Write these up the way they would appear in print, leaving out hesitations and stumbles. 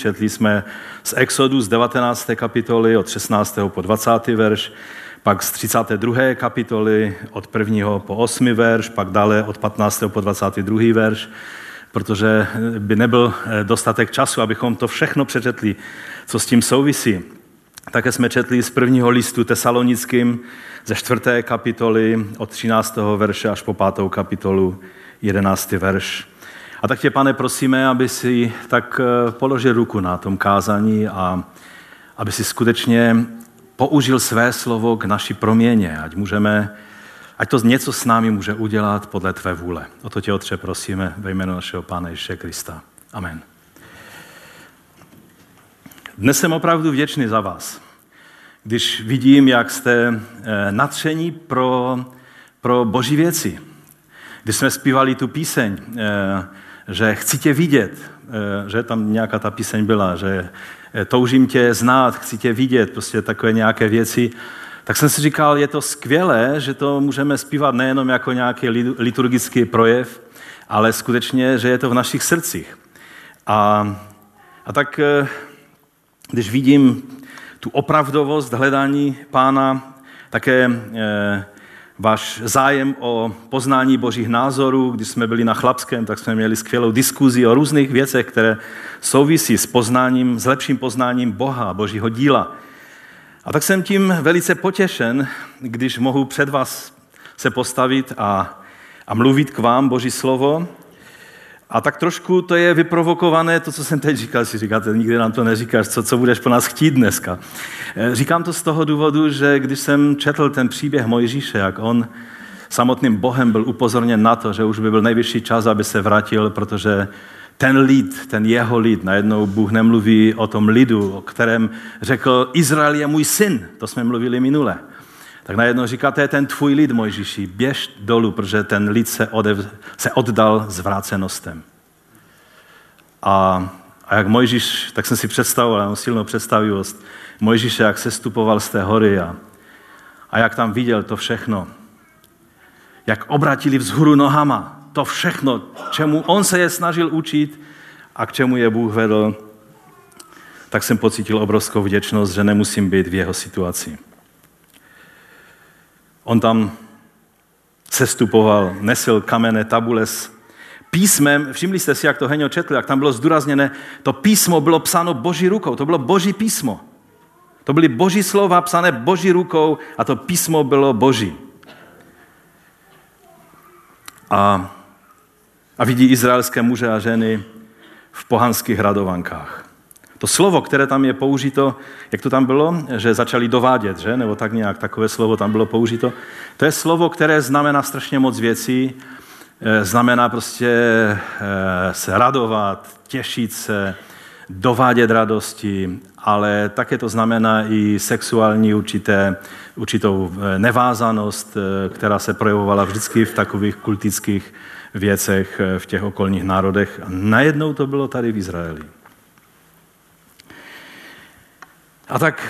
Četli jsme z Exodu z 19. kapitoly od 16. po 20. verš, pak z 32. kapitoly od 1. po 8. verš, pak dále od 15. po 22. verš, protože by nebyl dostatek času, abychom to všechno přečetli, co s tím souvisí. Také jsme četli z prvního listu tesalonickým ze 4. kapitoly od 13. verše až po 5. kapitolu 11. verš. A tak tě, Pane, prosíme, aby si tak položil ruku na tom kázání a aby si skutečně použil své slovo k naší proměně, ať to něco s námi může udělat podle tvé vůle. O to tě, Otče, prosíme ve jménu našeho Pána Ježíše Krista. Amen. Dnes jsem opravdu vděčný za vás, když vidím, jak jste nadšení pro Boží věci. Když jsme zpívali tu píseň, že chci tě vidět, že tam nějaká ta píseň byla, že toužím tě znát, chci tě vidět, prostě takové nějaké věci, tak jsem si říkal, je to skvělé, že to můžeme zpívat nejenom jako nějaký liturgický projev, ale skutečně, že je to v našich srdcích. A tak, když vidím tu opravdovost hledání Pána, také váš zájem o poznání Božích názorů, když jsme byli na Chlapském, tak jsme měli skvělou diskuzi o různých věcech, které souvisí s lepším poznáním Boha, Božího díla. A tak jsem tím velice potěšen, když mohu před vás se postavit a mluvit k vám Boží slovo. A tak trošku to je vyprovokované, to, co jsem teď říkal, si říkáte, nikdy nám to neříkáš, co budeš po nás chtít dneska. Říkám to z toho důvodu, že když jsem četl ten příběh Mojžíše, jak on samotným Bohem byl upozorněn na to, že už by byl nejvyšší čas, aby se vrátil, protože ten jeho lid, najednou Bůh nemluví o tom lidu, o kterém řekl, Izrael je můj syn, to jsme mluvili minule. Tak najednou říká, to je ten tvůj lid, Mojžíši, běž dolů, protože ten lid se oddal zvrácenostem. A jak Mojžíš, tak jsem si představoval, já mám silnou představivost, Mojžíše, jak sestupoval z té hory a jak tam viděl to všechno, jak obratili vzhůru nohama, to všechno, čemu on se je snažil učit a k čemu je Bůh vedl, tak jsem pocítil obrovskou vděčnost, že nemusím být v jeho situaci. On tam sestupoval, nesl kamene, tabule s písmem. Všimli jste si, jak to Heňo četl, jak tam bylo zdůrazněné, to písmo bylo psáno Boží rukou, to bylo Boží písmo. To byly Boží slova psané Boží rukou a to písmo bylo Boží. A vidí izraelské muže a ženy v pohanských radovankách. To slovo, které tam je použito, jak to tam bylo, že začali dovádět, že? Nebo tak nějak takové slovo tam bylo použito. To je slovo, které znamená strašně moc věcí, znamená prostě se radovat, těšit se, dovádět radosti, ale také to znamená i sexuální určitou nevázanost, která se projevovala vždycky v takových kultických věcech v těch okolních národech. A najednou to bylo tady v Izraeli. A tak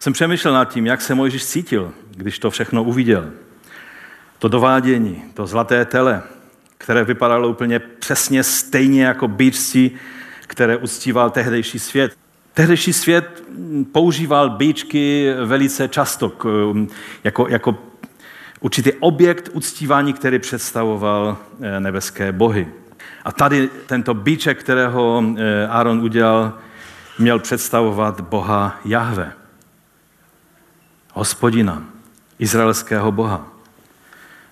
jsem přemýšlel nad tím, jak se Mojžíš cítil, když to všechno uviděl. To dovádění, to zlaté tele, které vypadalo úplně přesně stejně jako býčci, které uctíval tehdejší svět. Tehdejší svět používal býčky velice často jako určitý objekt uctívání, který představoval nebeské bohy. A tady tento býček, kterého Áron udělal, měl představovat Boha Jahve, Hospodina, izraelského Boha,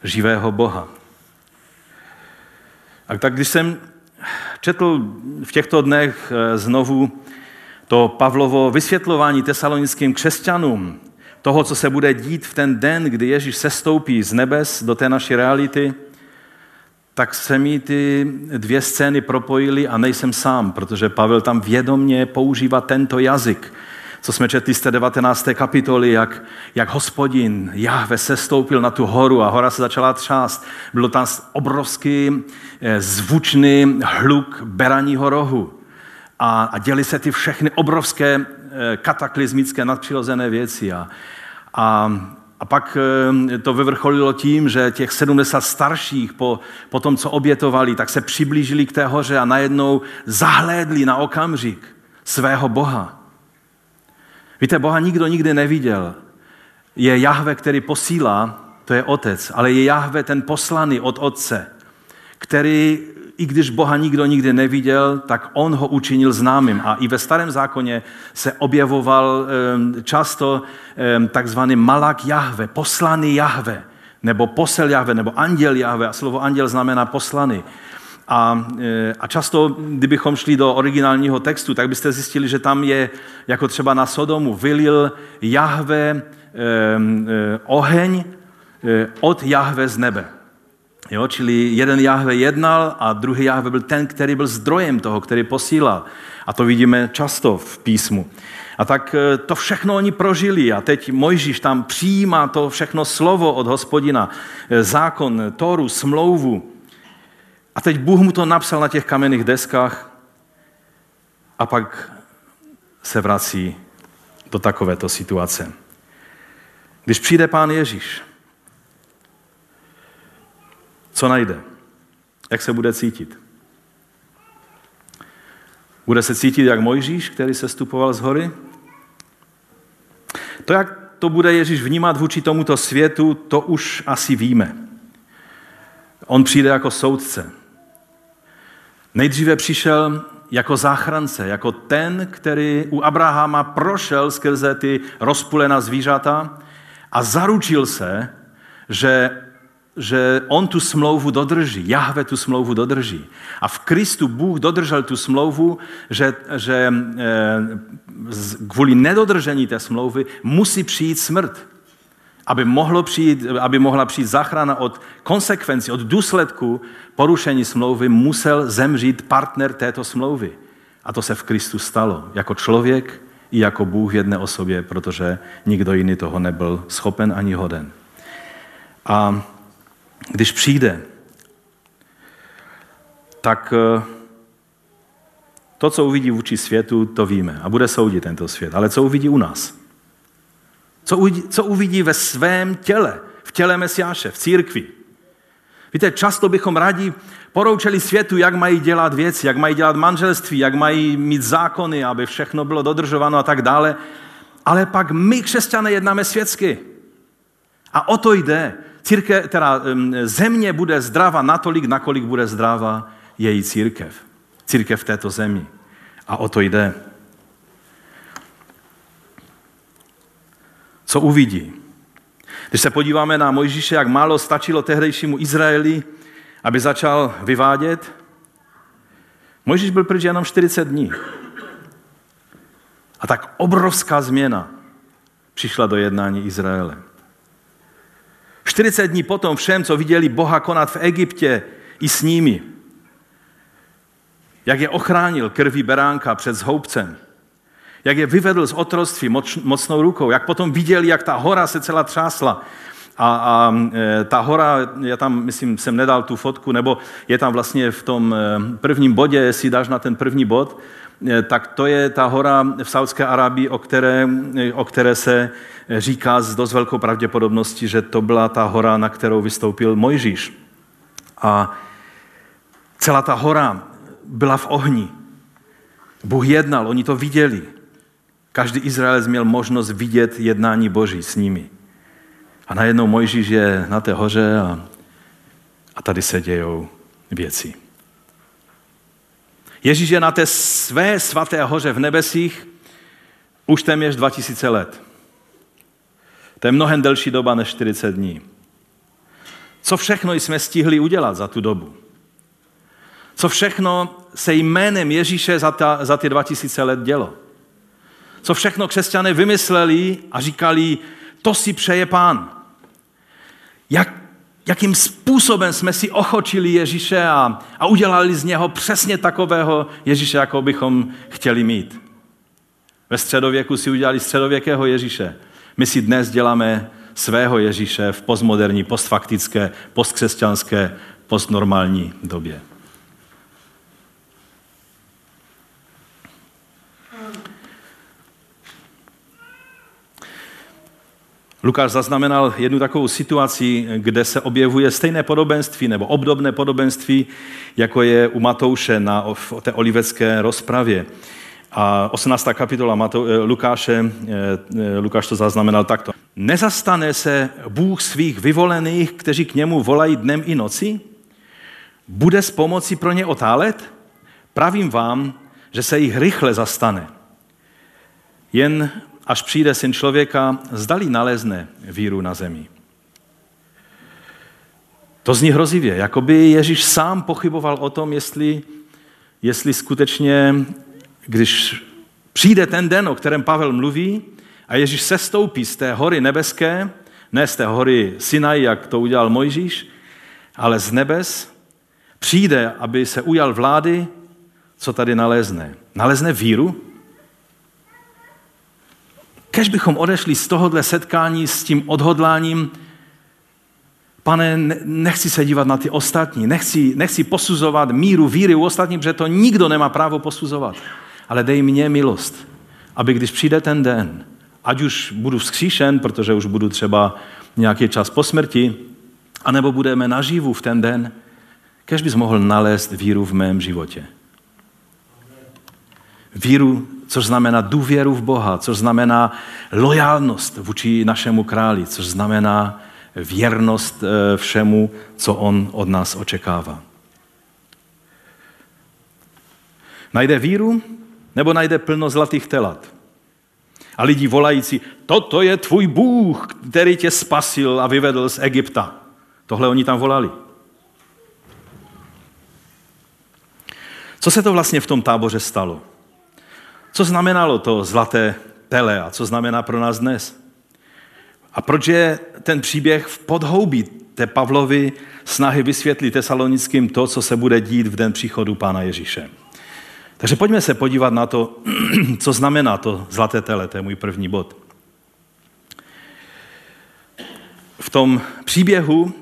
živého Boha. A tak když jsem četl v těchto dnech znovu to Pavlovo vysvětlování tesalonickým křesťanům, toho, co se bude dít v ten den, kdy Ježíš sestoupí z nebes do té naší reality, tak se mi ty dvě scény propojily a nejsem sám, protože Pavel tam vědomně používá tento jazyk, co jsme četli z té 19. kapitoly, jak Hospodin Jahve sestoupil na tu horu a hora se začala třást. Byl tam obrovský zvučný hluk beraního rohu a děly se ty všechny obrovské kataklizmické nadpřirozené věci a A pak to vyvrcholilo tím, že těch 70 starších po tom, co obětovali, tak se přiblížili k té hoře a najednou zahlédli na okamžik svého Boha. Víte, Boha nikdo nikdy neviděl. Je Jahve, který posílá, to je Otec, ale je Jahve ten poslaný od Otce, který, i když Boha nikdo nikdy neviděl, tak on ho učinil známým. A i ve Starém zákoně se objevoval často takzvaný Malak Jahve, poslaný Jahve, nebo posel Jahve, nebo anděl Jahve. A slovo anděl znamená poslaný. A často, kdybychom šli do originálního textu, tak byste zjistili, že tam je, jako třeba na Sodomu, vylil Jahve oheň od Jahve z nebe. Jo, čili jeden Jahve jednal a druhý Jahve byl ten, který byl zdrojem toho, který posílal. A to vidíme často v písmu. A tak to všechno oni prožili a teď Mojžíš tam přijímá to všechno slovo od Hospodina, zákon, Tóru, smlouvu. A teď Bůh mu to napsal na těch kamenných deskách a pak se vrací do takovéto situace. Když přijde Pán Ježíš, co najde? Jak se bude cítit? Bude se cítit jak Mojžíš, který sestupoval z hory? To, jak to bude Ježíš vnímat vůči tomuto světu, to už asi víme. On přijde jako soudce. Nejdříve přišel jako záchrance, jako ten, který u Abrahama prošel skrze ty rozpulená zvířata a zaručil se, že on tu smlouvu dodrží, Jahve tu smlouvu dodrží. A v Kristu Bůh dodržel tu smlouvu, že kvůli nedodržení té smlouvy musí přijít smrt, aby mohla přijít záchrana od konsekvencí, od důsledku porušení smlouvy, musel zemřít partner této smlouvy. A to se v Kristu stalo, jako člověk i jako Bůh v jedné osobě, protože nikdo jiný toho nebyl schopen ani hoden. A když přijde, tak to, co uvidí vůči světu, to víme. A bude soudit tento svět. Ale co uvidí u nás? Co uvidí ve svém těle? V těle Mesiáše, v církvi. Víte, často bychom rádi poroučeli světu, jak mají dělat věci, jak mají dělat manželství, jak mají mít zákony, aby všechno bylo dodržováno a tak dále. Ale pak my, křesťané, jednáme světsky. A o to jde. Země bude zdravá natolik, nakolik bude zdravá její církev. Církev této zemi. A o to jde. Co uvidí? Když se podíváme na Mojžíše, jak málo stačilo tehdejšímu Izraeli, aby začal vyvádět. Mojžíš byl pryč jenom 40 dní. A tak obrovská změna přišla do jednání Izraele. 40 dní potom všem, co viděli Boha konat v Egyptě i s nimi. Jak je ochránil krví beránka před zhoubcem. Jak je vyvedl z otroctví mocnou rukou. Jak potom viděli, jak ta hora se celá třásla. A ta hora, já tam, myslím, jsem nedal tu fotku, nebo je tam vlastně v tom prvním bodě, jestli dáš na ten první bod, tak to je ta hora v Saudské Arabii, o které se říká s dost velkou pravděpodobností, že to byla ta hora, na kterou vystoupil Mojžíš. A celá ta hora byla v ohni. Bůh jednal, oni to viděli. Každý Izraelec měl možnost vidět jednání Boží s nimi. A najednou Mojžíš je na té hoře a tady se dějou věci. Ježíš je na té své svaté hoře v nebesích už téměř 2000 let. To je mnohem delší doba než 40 dní. Co všechno jsme stihli udělat za tu dobu? Co všechno se jménem Ježíše za ty 2000 let dělo? Co všechno křesťané vymysleli a říkali, to si přeje Pán. Jakým způsobem jsme si ochočili Ježíše a udělali z něho přesně takového Ježíše, jako bychom chtěli mít. Ve středověku si udělali středověkého Ježíše. My si dnes děláme svého Ježíše v postmoderní, postfaktické, postkřesťanské, postnormální době. Lukáš zaznamenal jednu takovou situaci, kde se objevuje stejné podobenství nebo obdobné podobenství, jako je u Matouše v té olivecké rozpravě. A 18. kapitola Lukáše, Lukáš to zaznamenal takto. Nezastane se Bůh svých vyvolených, kteří k němu volají dnem i noci? Bude s pomocí pro ně otálet? Pravím vám, že se jich rychle zastane. Jen až přijde syn člověka, zdali nalezne víru na zemi. To zní hrozivě, jakoby Ježíš sám pochyboval o tom, jestli skutečně, když přijde ten den, o kterém Pavel mluví, a Ježíš sestoupí z té hory nebeské, ne z té hory Sinaj, jak to udělal Mojžíš, ale z nebes, přijde, aby se ujal vlády, co tady nalezne. Nalezne víru? Kéž bychom odešli z tohohle setkání s tím odhodláním, Pane, nechci se dívat na ty ostatní, nechci posuzovat míru víry u ostatních, protože to nikdo nemá právo posuzovat. Ale dej mně milost, aby když přijde ten den, ať už budu vzkříšen, protože už budu třeba nějaký čas po smrti, anebo budeme naživu v ten den, kéž bys mohl nalézt víru v mém životě. Víru, což znamená důvěru v Boha, což znamená lojálnost vůči našemu králi, což znamená věrnost všemu, co on od nás očekává. Najde víru, nebo najde plno zlatých telat? A lidi volající, toto je tvůj Bůh, který tě spasil a vyvedl z Egypta. Tohle oni tam volali. Co se to vlastně v tom táboře stalo? Co znamenalo to zlaté tele a co znamená pro nás dnes? A proč je ten příběh v podhoubí té Pavlovy snahy vysvětlit Tesalonickým to, co se bude dít v den příchodu Pána Ježíše? Takže pojďme se podívat na to, co znamená to zlaté tele, to je můj první bod. V tom příběhu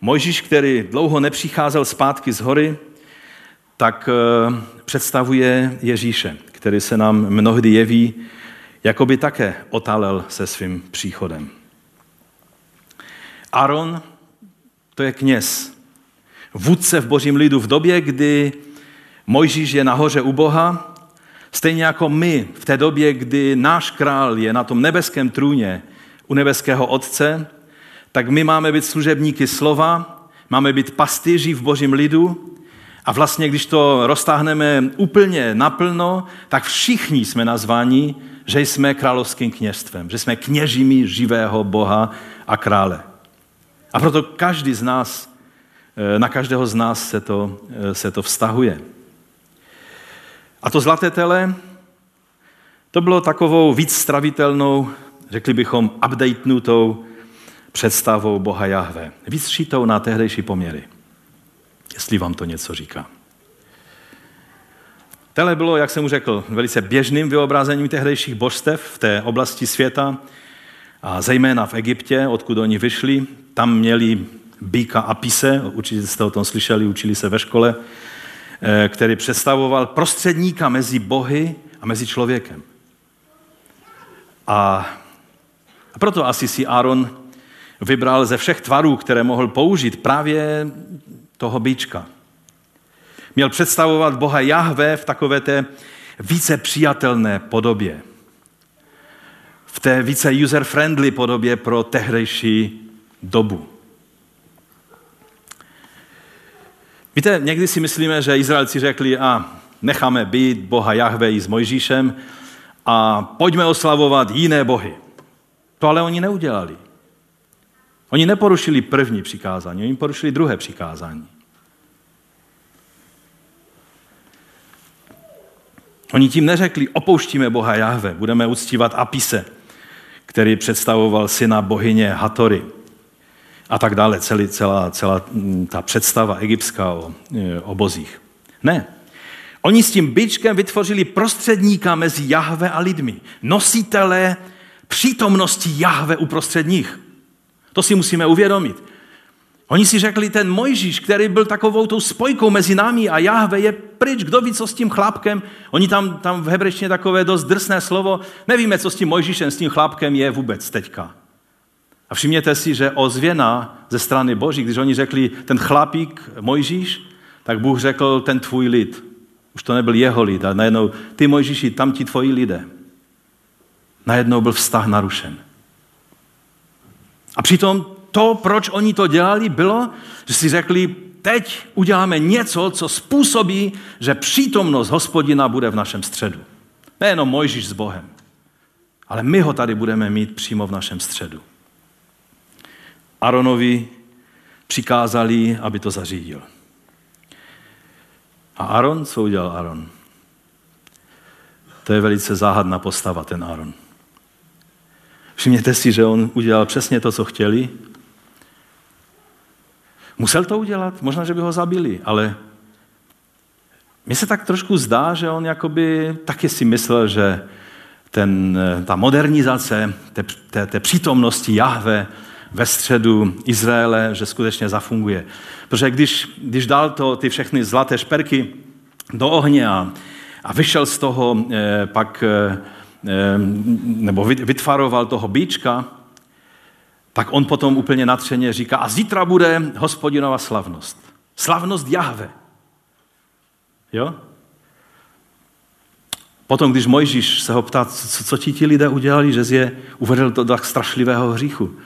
Mojžíš, který dlouho nepřicházel zpátky z hory, tak představuje Ježíše, který se nám mnohdy jeví, jako by také otálel se svým příchodem. Áron, to je kněz, vůdce v Božím lidu v době, kdy Mojžíš je nahoře u Boha, stejně jako my v té době, kdy náš král je na tom nebeském trůně u nebeského Otce, tak my máme být služebníky slova, máme být pastýři v Božím lidu. A vlastně, když to roztáhneme úplně naplno, tak všichni jsme nazváni, že jsme královským kněžstvem, že jsme kněžími živého Boha a krále. A proto každý z nás, na každého z nás se to vztahuje. A to zlaté tele, to bylo takovou víc stravitelnou, řekli bychom, updatenutou představou Boha Jahve. Víc šitou na tehdejší poměry. Jestli vám to něco říká. Tele bylo, jak jsem mu řekl, velice běžným vyobrazením tehdejších božstev v té oblasti světa, a zejména v Egyptě, odkud oni vyšli. Tam měli býka Apise, určitě jste o tom slyšeli, učili se ve škole, který představoval prostředníka mezi bohy a mezi člověkem. A proto asi si Áron vybral ze všech tvarů, které mohl použít, právě toho býčka. Měl představovat Boha Jahve v takové té více přijatelné podobě. V té více user-friendly podobě pro tehdejší dobu. Víte, někdy si myslíme, že Izraelci řekli, necháme být Boha Jahve i s Mojžíšem a pojďme oslavovat jiné bohy. To ale oni neudělali. Oni neporušili první přikázání, oni porušili druhé přikázání. Oni tím neřekli, opouštíme Boha Jahve, budeme uctívat Apise, který představoval syna bohyně Hathory a tak dále, celá ta představa egyptská o bozích. Ne. Oni s tím bičkem vytvořili prostředníka mezi Jahve a lidmi. Nositele přítomnosti Jahve uprostřed nich. To si musíme uvědomit. Oni si řekli, ten Mojžíš, který byl takovou tou spojkou mezi námi a Jahve, je pryč, kdo ví, co s tím chlápkem. Oni tam v hebrejštině takové dost drsné slovo, nevíme, co s tím Mojžíšem, s tím chlápkem je vůbec teďka. A všimněte si, že ozvěna ze strany Boží, když oni řekli ten chlapík Mojžíš, tak Bůh řekl ten tvůj lid. Už to nebyl jeho lid, ale najednou ty Mojžíši, tam ti tvoji lidé. Najednou byl vztah narušen. A přitom to, proč oni to dělali, bylo, že si řekli, teď uděláme něco, co způsobí, že přítomnost Hospodina bude v našem středu. Nejenom Mojžíš s Bohem, ale my ho tady budeme mít přímo v našem středu. Áronovi přikázali, aby to zařídil. A Áron, co udělal Áron? To je velice záhadná postava, ten Áron. Všimněte si, že on udělal přesně to, co chtěli. Musel to udělat, možná, že by ho zabili, ale mně se tak trošku zdá, že on jakoby taky si myslel, že ta modernizace té přítomnosti Jahve ve středu Izraele, že skutečně zafunguje. Protože když dal ty všechny zlaté šperky do ohně a vyšel z toho nebo vytvaroval toho býčka, tak on potom úplně natřeně říká, a zítra bude Hospodinova slavnost. Slavnost Jahve. Jo? Potom, když Mojžíš se ho ptá, co ti lidé udělali, že je uvedl do tak strašlivého hříchu.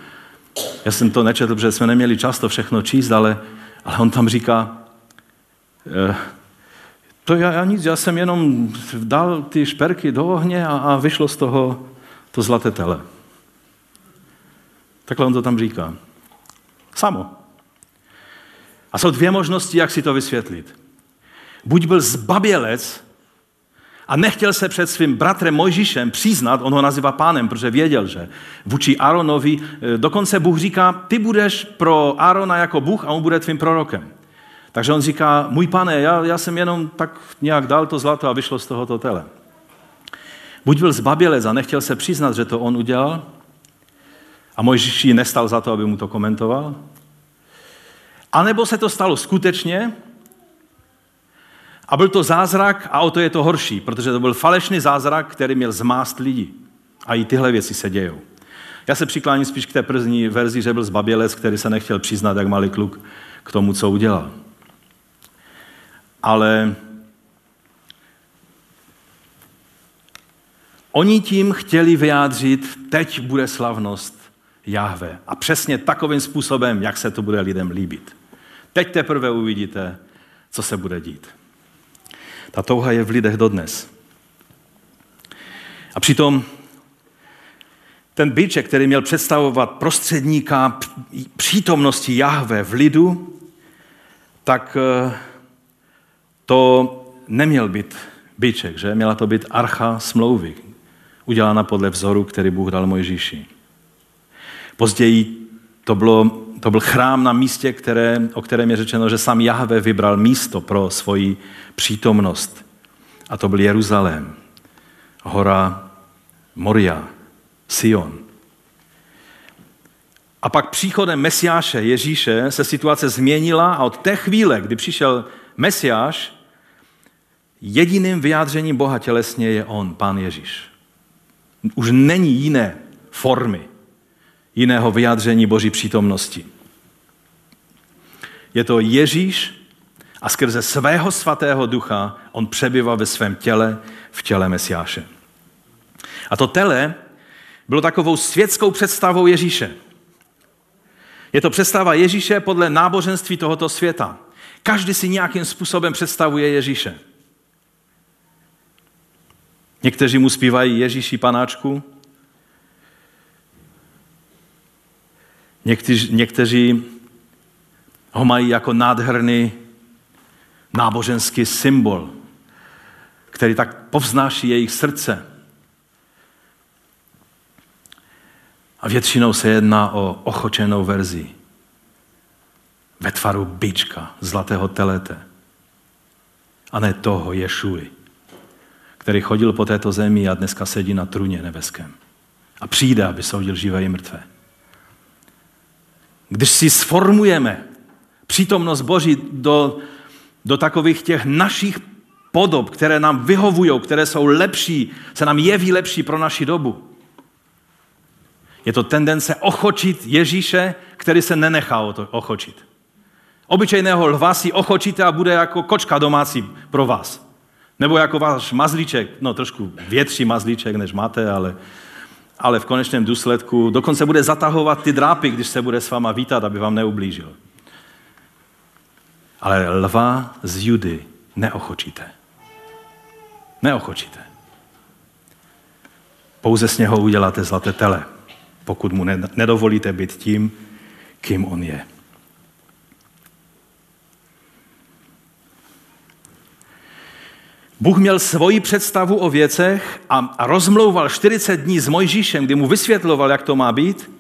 Já jsem to nečetl, protože jsme neměli čas to všechno číst, ale on tam říká, to já nic, já jsem jenom dal ty šperky do ohně a vyšlo z toho to zlaté tele. Takhle on to tam říká. Samo. A jsou dvě možnosti, jak si to vysvětlit. Buď byl zbabělec a nechtěl se před svým bratrem Mojžíšem přiznat, on ho nazývá pánem, protože věděl, že vůči Áronovi, dokonce Bůh říká, ty budeš pro Árona jako Bůh a on bude tvým prorokem. Takže on říká, můj pane, já jsem jenom tak nějak dal to zlato a vyšlo z tohoto tele. Buď byl zbabělec a nechtěl se přiznat, že to on udělal, a Mojžíš nestal za to, aby mu to komentoval. A nebo se to stalo skutečně a byl to zázrak a o to je to horší, protože to byl falešný zázrak, který měl zmást lidi. A i tyhle věci se dějou. Já se přikláním spíš k té první verzi, že byl zbabělec, který se nechtěl přiznat, jak malý kluk, k tomu, co udělal. Ale oni tím chtěli vyjádřit, teď bude slavnost Jahve. A přesně takovým způsobem, jak se to bude lidem líbit. Teď teprve uvidíte, co se bude dít. Ta touha je v lidech dodnes. A přitom ten býček, který měl představovat prostředníka přítomnosti Jahve v lidu, tak to neměl být býček, že? Měla to být archa smlouvy, udělána podle vzoru, který Bůh dal Mojžíši. Později to byl chrám na místě, o kterém je řečeno, že sám Jahve vybral místo pro svoji přítomnost. A to byl Jeruzalém, hora Moria, Sion. A pak příchodem Mesiáše Ježíše se situace změnila a od té chvíle, kdy přišel Mesiáš, jediným vyjádřením Boha tělesně je on, Pán Ježíš. Už není jiné formy, jiného vyjádření Boží přítomnosti. Je to Ježíš a skrze svého svatého ducha on přebývá ve svém těle, v těle Mesiáše. A to těle bylo takovou světskou představou Ježíše. Je to představa Ježíše podle náboženství tohoto světa. Každý si nějakým způsobem představuje Ježíše. Někteří mu zpívají Ježíši panáčku, někteří ho mají jako nádherný náboženský symbol, který tak povznáší jejich srdce. A většinou se jedná o ochočenou verzi ve tvaru býčka, zlatého telete. A ne toho Ješuji, který chodil po této zemi a dneska sedí na trůně nebeském. A přijde, aby soudil živé i mrtvé. Když si sformujeme přítomnost Boží do takových těch našich podob, které nám vyhovují, které jsou lepší, se nám jeví lepší pro naši dobu, Je to tendence ochočit Ježíše, který se nenechal ochočit. Obyčejného lva si ochočíte a bude jako kočka domácí pro vás. Nebo jako váš mazlíček, no trošku větší mazlíček, než máte, ale v konečném důsledku dokonce bude zatahovat ty drápy, když se bude s váma vítat, aby vám neublížil. Ale lva z Judy neochočíte. Neochočíte. Pouze z něho uděláte zlaté tele, pokud mu nedovolíte být tím, kým on je. Bůh měl svoji představu o věcech a rozmlouval 40 dní s Mojžíšem, kdy mu vysvětloval, jak to má být.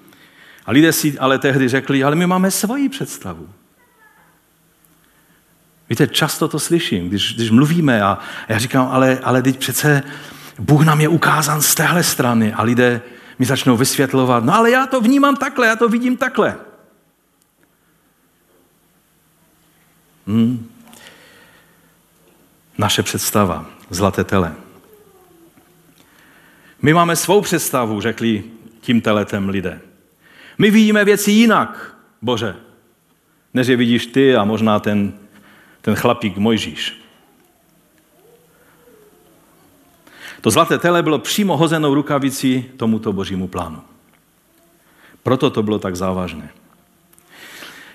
A lidé si ale tehdy řekli, ale my máme svoji představu. Víte, často to slyším, když mluvíme a já říkám, ale teď přece Bůh nám je ukázán z téhle strany a lidé mi začnou vysvětlovat, no ale já to vnímám takhle, já to vidím takhle. Naše představa, zlaté tele. My máme svou představu, řekli tím teletem lidé. My vidíme věci jinak, Bože, než je vidíš ty a možná ten chlapík Mojžíš. To zlaté tele bylo přímo hozenou rukavicí tomuto Božímu plánu. Proto to bylo tak závažné.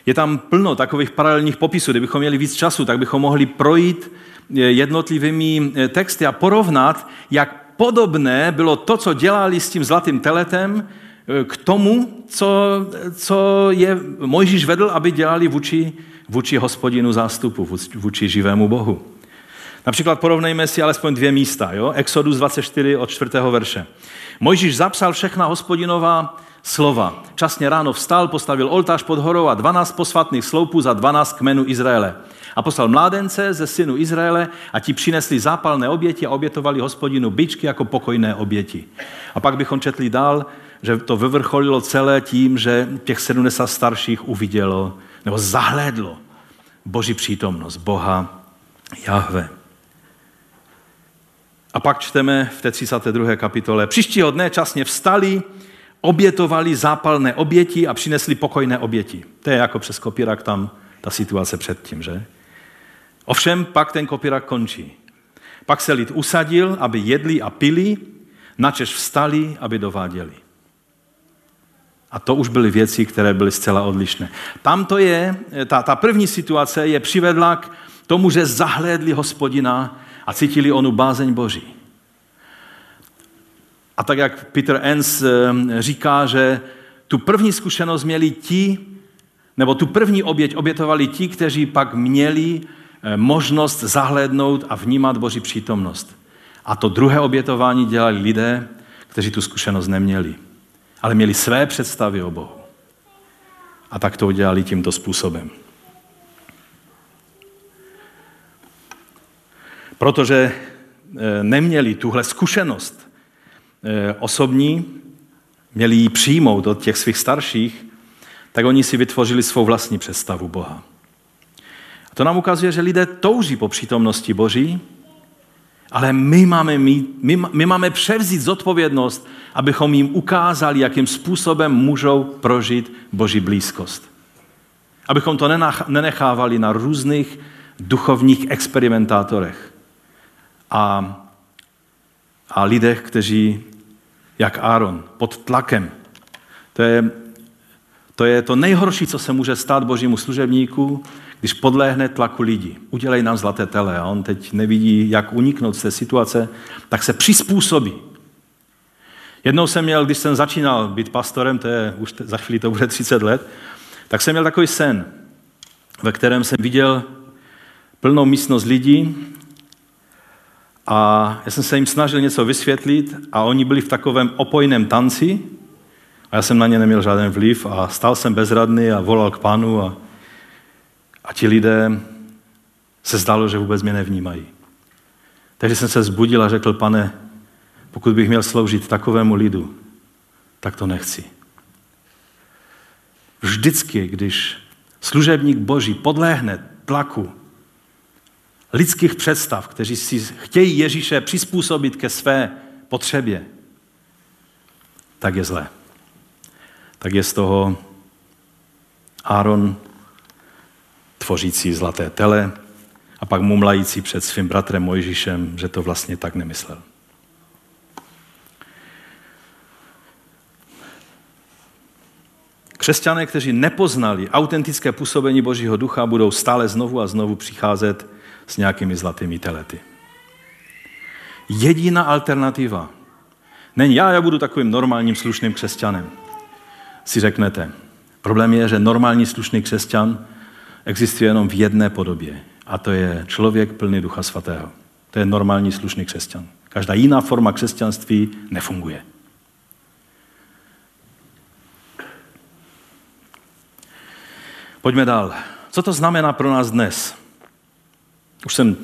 Je tam plno takových paralelních popisů. Kdybychom měli víc času, tak bychom mohli projít jednotlivými texty a porovnat, jak podobné bylo to, co dělali s tím zlatým teletem, k tomu, co je Mojžíš vedl, aby dělali vůči Hospodinu zástupu, vůči živému Bohu. Například porovnejme si alespoň 2 místa. Jo? Exodus 24 od 4. verše. Mojžíš zapsal všechna Hospodinová slova. Časně ráno vstal, postavil oltář pod horou a 12 posvatných sloupů za 12 kmenů Izraele. A poslal mládence ze synů Izraele a ti přinesli zápalné oběti a obětovali Hospodinu bičky jako pokojné oběti. A pak bychom četli dál, že to vyvrcholilo celé tím, že těch 70 starších uvidělo nebo zahlédlo Boží přítomnost, Boha Jahve. A pak čteme v té 32. kapitole. Příštího dne časně vstali, obětovali zápalné oběti a přinesli pokojné oběti. To je jako přes kopírak tam ta situace předtím, že? Ovšem pak ten kopírak končí. Pak se lid usadil, aby jedli a pili, načež vstali, aby dováděli. A to už byly věci, které byly zcela odlišné. Tam to je, ta první situace je přivedla k tomu, že zahlédli Hospodina a cítili onu bázeň Boží. A tak, jak Peter Enns říká, že tu první zkušenost měli ti, nebo tu první oběť obětovali ti, kteří pak měli možnost zahlédnout a vnímat Boží přítomnost. A to druhé obětování dělali lidé, kteří tu zkušenost neměli, ale měli své představy o Bohu. A tak to udělali tímto způsobem. Protože neměli tuhle zkušenost osobní, měli ji přijmout od těch svých starších, tak oni si vytvořili svou vlastní představu Boha. A to nám ukazuje, že lidé touží po přítomnosti Boží, ale my máme převzít zodpovědnost, abychom jim ukázali, jakým způsobem můžou prožít Boží blízkost. Abychom to nenechávali na různých duchovních experimentátorech a lidech, kteří, jak Áron, pod tlakem. To je to nejhorší, co se může stát Božímu služebníku, když podléhne tlaku lidí. Udělej nám zlaté tele. A on teď nevidí, jak uniknout z té situace, tak se přizpůsobí. Jednou jsem měl, když jsem začínal být pastorem, to je, už za chvíli to bude 30 let, tak jsem měl takový sen, ve kterém jsem viděl plnou místnost lidí a já jsem se jim snažil něco vysvětlit a oni byli v takovém opojném tanci a já jsem na ně neměl žádný vliv a stál jsem bezradný a volal k Pánu a ti lidé se zdálo, že vůbec mě nevnímají. Takže jsem se zbudil a řekl, Pane, pokud bych měl sloužit takovému lidu, tak to nechci. Vždycky, když služebník Boží podléhne tlaku lidských představ, kteří si chtějí Ježíše přizpůsobit ke své potřebě, tak je zlé. tak je z toho Áron tvořící zlaté tele a pak mumlající před svým bratrem Mojžíšem, že to vlastně tak nemyslel. Křesťané, kteří nepoznali autentické působení Božího ducha, budou stále znovu a znovu přicházet s nějakými zlatými telety. Jediná alternativa. Není já budu takovým normálním slušným křesťanem, si řeknete. Problém je, že normální slušný křesťan existuje jenom v jedné podobě. A to je člověk plný Ducha Svatého. To je normální slušný křesťan. Každá jiná forma křesťanství nefunguje. Pojďme dál. Co to znamená pro nás dnes? Už jsem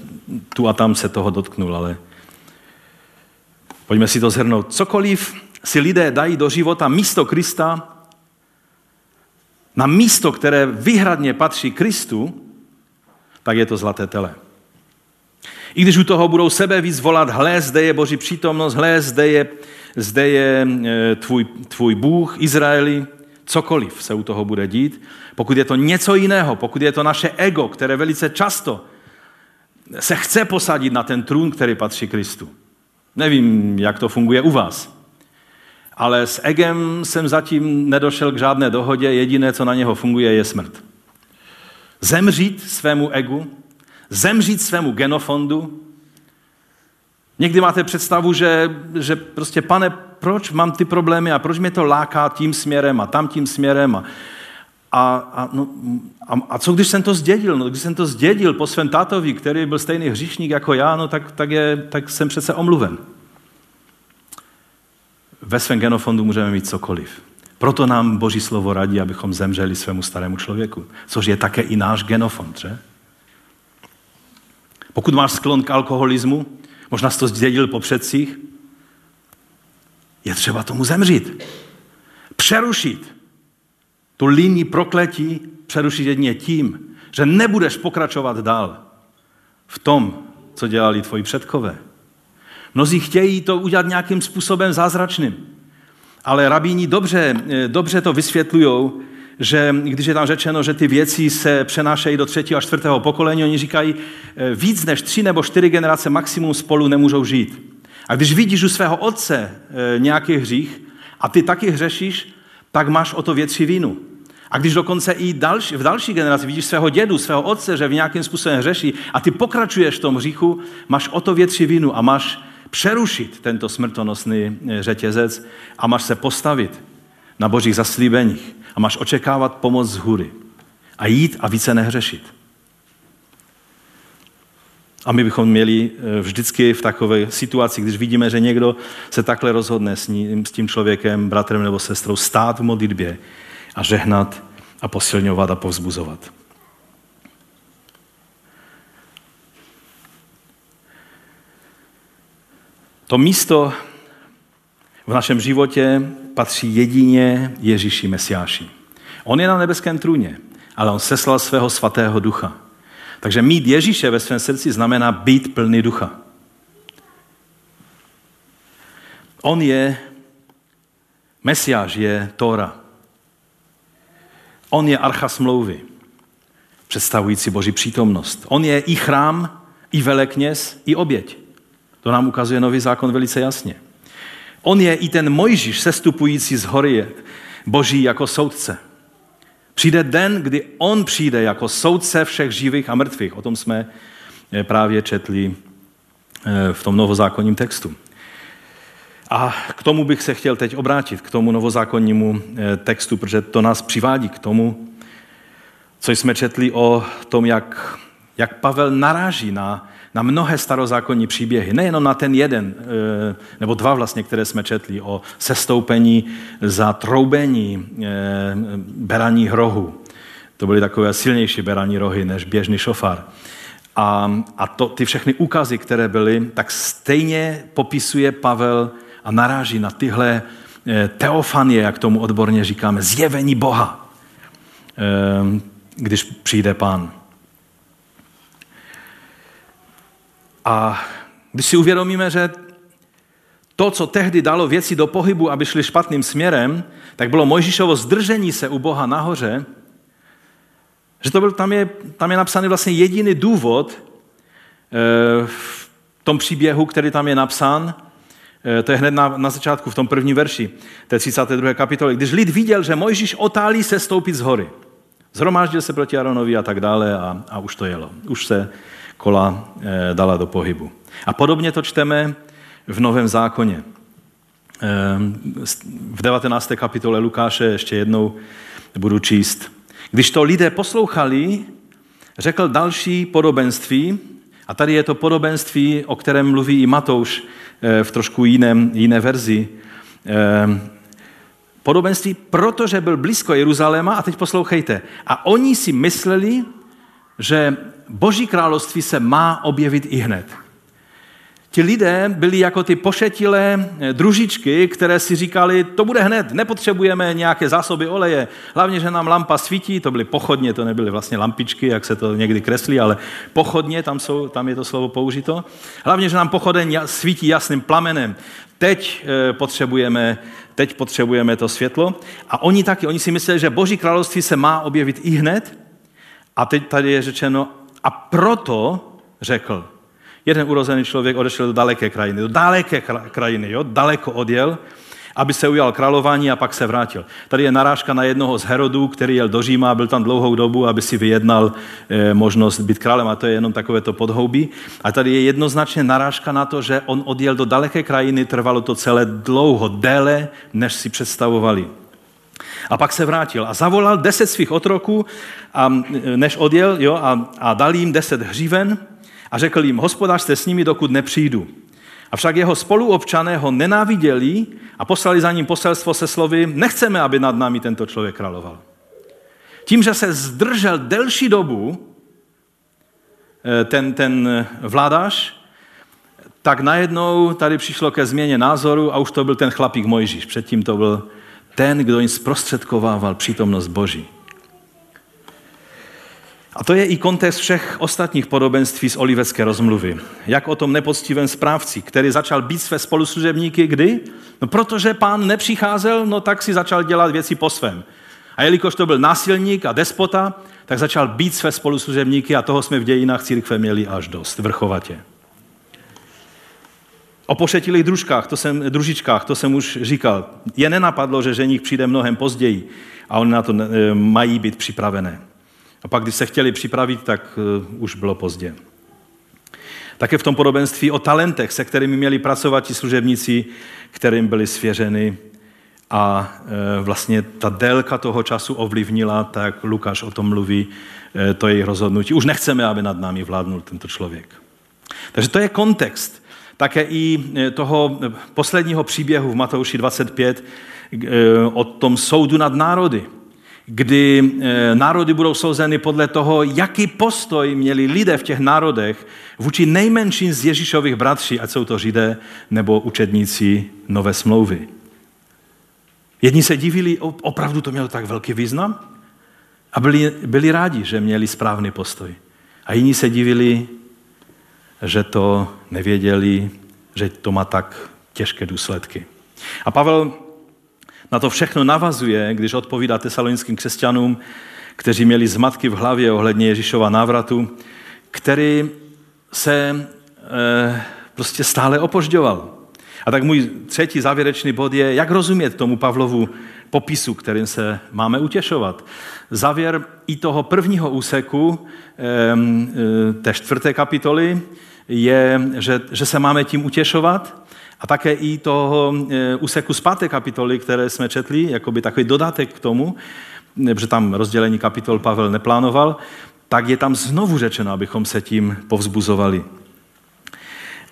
tu a tam se toho dotknul, ale pojďme si to shrnout. Cokoliv si lidé dají do života místo Krista, na místo, které výhradně patří Kristu, tak je to zlaté tele. I když u toho budou sebe víc volat, hle, zde je Boží přítomnost, hle, zde je tvůj Bůh, Izraeli, cokoliv se u toho bude dít, pokud je to něco jiného, pokud je to naše ego, které velice často se chce posadit na ten trůn, který patří Kristu. Nevím, jak to funguje u vás, ale s egem jsem zatím nedošel k žádné dohodě, jediné, co na něho funguje, je smrt. Zemřít svému egu, zemřít svému genofondu. Někdy máte představu, že prostě, pane, proč mám ty problémy a proč mě to láká tím směrem a tam tím směrem a co když jsem to zdědil? No, když jsem to zdědil po svém tátovi, který byl stejný hříšník jako já, no tak jsem přece omluven. Ve svém genofondu můžeme mít cokoliv. Proto nám Boží slovo radí, abychom zemřeli svému starému člověku, což je také i náš genofond, že? Pokud máš sklon k alkoholismu, možná jsi to zdědil po předcích, je třeba tomu zemřít. Přerušit tu linii prokletí, přerušit jedině tím, že nebudeš pokračovat dál v tom, co dělali tvoji předkové. Mnozí chtějí to udělat nějakým způsobem zázračným. Ale rabíni dobře to vysvětlují, že když je tam řečeno, že ty věci se přenášejí do 3. a 4. pokolení, oni říkají, víc než 3 nebo 4 generace maximum spolu nemůžou žít. A když vidíš u svého otce nějaký hřích a ty taky hřešíš, tak máš o to větší vinu. A když dokonce i v další generaci vidíš svého dědu, svého otce, že v nějakým způsobem hřeší a ty pokračuješ v tom hříchu, máš o to větší vinu a máš přerušit tento smrtonosný řetězec a máš se postavit na Božích zaslíbeních a máš očekávat pomoc z hůry a jít a více nehřešit. A my bychom měli vždycky v takové situaci, když vidíme, že někdo se takhle rozhodne s tím člověkem, bratrem nebo sestrou, stát v modlitbě a žehnat a posilňovat a povzbuzovat. To místo v našem životě patří jedině Ježíši Mesiáši. On je na nebeském trůně, ale on seslal svého svatého ducha. Takže mít Ježíše ve svém srdci znamená být plný ducha. On je, Mesiáš je Tóra. On je archa smlouvy, představující Boží přítomnost. On je i chrám, i velekněz, i oběť. To nám ukazuje Nový zákon velice jasně. On je i ten Mojžíš, sestupující z hory Boží jako soudce. Přijde den, kdy on přijde jako soudce všech živých a mrtvých. O tom jsme právě četli v tom novozákonním textu. A k tomu bych se chtěl teď obrátit, k tomu novozákonnímu textu, protože to nás přivádí k tomu, co jsme četli o tom, jak Pavel naráží na mnohé starozákonní příběhy, nejenom na ten jeden, nebo dva vlastně, které jsme četli, o sestoupení za troubení beraní rohu. To byly takové silnější beraní rohy než běžný šofár. A ty všechny úkazy, které byly, tak stejně popisuje Pavel a naráží na tyhle teofanie, jak tomu odborně říkáme, zjevení Boha, když přijde Pán. A když si uvědomíme, že To, co tehdy dalo věci do pohybu, aby šli špatným směrem, tak bylo Mojžíšovo zdržení se u Boha nahoře, že to byl, tam je napsaný vlastně jediný důvod v tom příběhu, který tam je napsán, to je hned na začátku, v tom prvním verši, té 32. kapitoly. Když lid viděl, že Mojžíš otálí se stoupit z hory, zhromáždil se proti Áronovi a tak dále a už to jelo. Už se kola dala do pohybu. A podobně to čteme v Novém zákoně. V 19. kapitole Lukáše ještě jednou budu číst. Když to lidé poslouchali, řekl další podobenství, a tady je to podobenství, o kterém mluví i Matouš v trošku jiné verzi. Podobenství, protože byl blízko Jeruzaléma, a teď poslouchejte. A oni si mysleli, že Boží království se má objevit i hned. Ti lidé byli jako ty pošetilé družičky, které si říkali, to bude hned, nepotřebujeme nějaké zásoby oleje, hlavně, že nám lampa svítí, to byly pochodně, to nebyly vlastně lampičky, jak se to někdy kreslí, ale pochodně, tam je to slovo použito. Hlavně, že nám pochodeň svítí jasným plamenem. Teď potřebujeme to světlo. A oni taky, oni si mysleli, že Boží království se má objevit i hned. A teď tady je řečeno, a proto řekl, jeden urozený člověk odešel do daleké krajiny, jo? Daleko odjel, aby se ujal králování a pak se vrátil. Tady je narážka na jednoho z Herodů, který jel do Říma a byl tam dlouhou dobu, aby si vyjednal možnost být králem, a to je jenom takovéto podhoubí. A tady je jednoznačně narážka na to, že on odjel do daleké krajiny, trvalo to celé dlouho, déle, než si představovali. A pak se vrátil a zavolal 10 svých otroků, než odjel, jo? A dal jim 10 hříven, a řekl jim, hospodařte s nimi, dokud nepřijdu. Avšak jeho spoluobčané ho nenáviděli a poslali za ním poselstvo se slovy, nechceme, aby nad námi tento člověk královal. Tím, že se zdržel delší dobu ten vládař, tak najednou tady přišlo ke změně názoru a už to byl ten chlapík Mojžíš. Předtím to byl ten, kdo jim zprostředkovával přítomnost Boží. A to je i kontext všech ostatních podobenství z Olivecké rozmluvy. Jak o tom nepoctivém správci, který začal bít své spoluslužebníky, kdy? No protože pán nepřicházel, no tak si začal dělat věci po svém. A jelikož to byl násilník a despota, tak začal bít své spoluslužebníky a toho jsme v dějinách církve měli až dost, vrchovatě. O pošetilých družičkách, to jsem už říkal. Je nenapadlo, že ženich přijde mnohem později a oni na to mají být připravené. A pak, když se chtěli připravit, tak už bylo pozdě. Také v tom podobenství o talentech, se kterými měli pracovat ti služebníci, kterým byli svěřeny. A vlastně ta délka toho času ovlivnila, tak Lukáš o tom mluví, to jejich rozhodnutí. Už nechceme, aby nad námi vládnul tento člověk. Takže to je kontext. Také i toho posledního příběhu v Matouši 25 o tom soudu nad národy, kdy národy budou souzeny podle toho, jaký postoj měli lidé v těch národech vůči nejmenším z Ježíšových bratří, ať jsou to Židé nebo učedníci Nové smlouvy. Jedni se divili, opravdu to mělo tak velký význam, a byli rádi, že měli správný postoj. A jiní se divili, že to nevěděli, že to má tak těžké důsledky. A Pavel na to všechno navazuje, když odpovídá tesalonickým křesťanům, kteří měli zmatky v hlavě ohledně Ježíšova návratu, který se prostě stále opožďoval. A tak můj třetí závěrečný bod je, jak rozumět tomu Pavlovu popisu, kterým se máme utěšovat. Závěr i toho prvního úseku té 4. kapitoly je, že se máme tím utěšovat. A také i toho úseku z 5. kapitoly, které jsme četli, jakoby takový dodatek k tomu, protože tam rozdělení kapitol Pavel neplánoval, tak je tam znovu řečeno, abychom se tím povzbuzovali.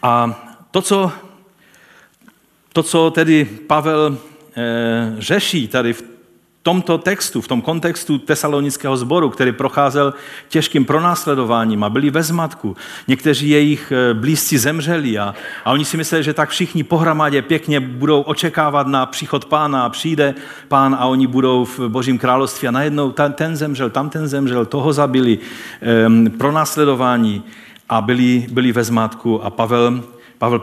A to, co tedy Pavel řeší tady v tomto textu, v tom kontextu tesalonického sboru, který procházel těžkým pronásledováním a byli ve zmatku. Někteří jejich blízci zemřeli a oni si mysleli, že tak všichni pohromadě pěkně budou očekávat na příchod pána a přijde pán a oni budou v Božím království a najednou ten zemřel, tam ten zemřel, toho zabili, pronásledování a byli ve zmatku a Pavel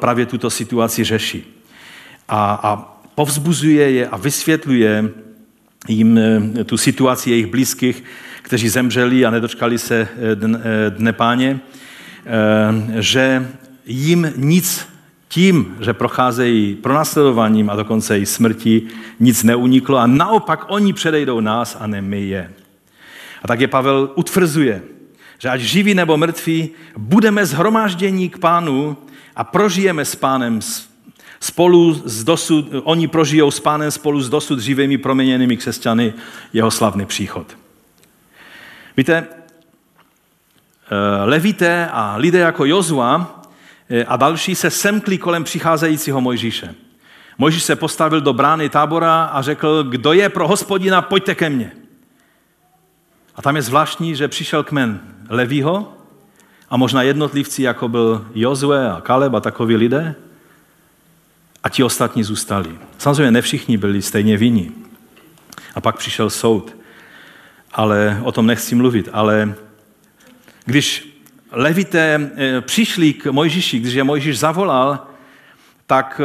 právě tuto situaci řeší. a povzbuzuje je a vysvětluje jim tu situaci jejich blízkých, kteří zemřeli a nedočkali se dne Páně, že jim nic tím, že procházejí pronásledováním a dokonce i smrti, nic neuniklo a naopak oni předejdou nás a ne my je. A tak je Pavel utvrzuje, že ať živí nebo mrtví, budeme shromážděni k Pánu a prožijeme s Pánem spolu s dosud, oni prožijou s Pánem spolu s dosud živými proměněnými křesťany jeho slavný příchod. Víte, levité a lidé jako Jozua a další se semkli kolem přicházejícího Mojžíše. Mojžíš se postavil do brány tábora a řekl, kdo je pro Hospodina, pojďte ke mně. A tam je zvláštní, že přišel kmen Levího a možná jednotlivci, jako byl Jozue a Kaleb a takoví lidé, a ti ostatní zůstali. Samozřejmě ne všichni byli stejně vinní. A pak přišel soud. Ale o tom nechci mluvit. Ale když levité přišli k Mojžíši, když je Mojžíš zavolal, tak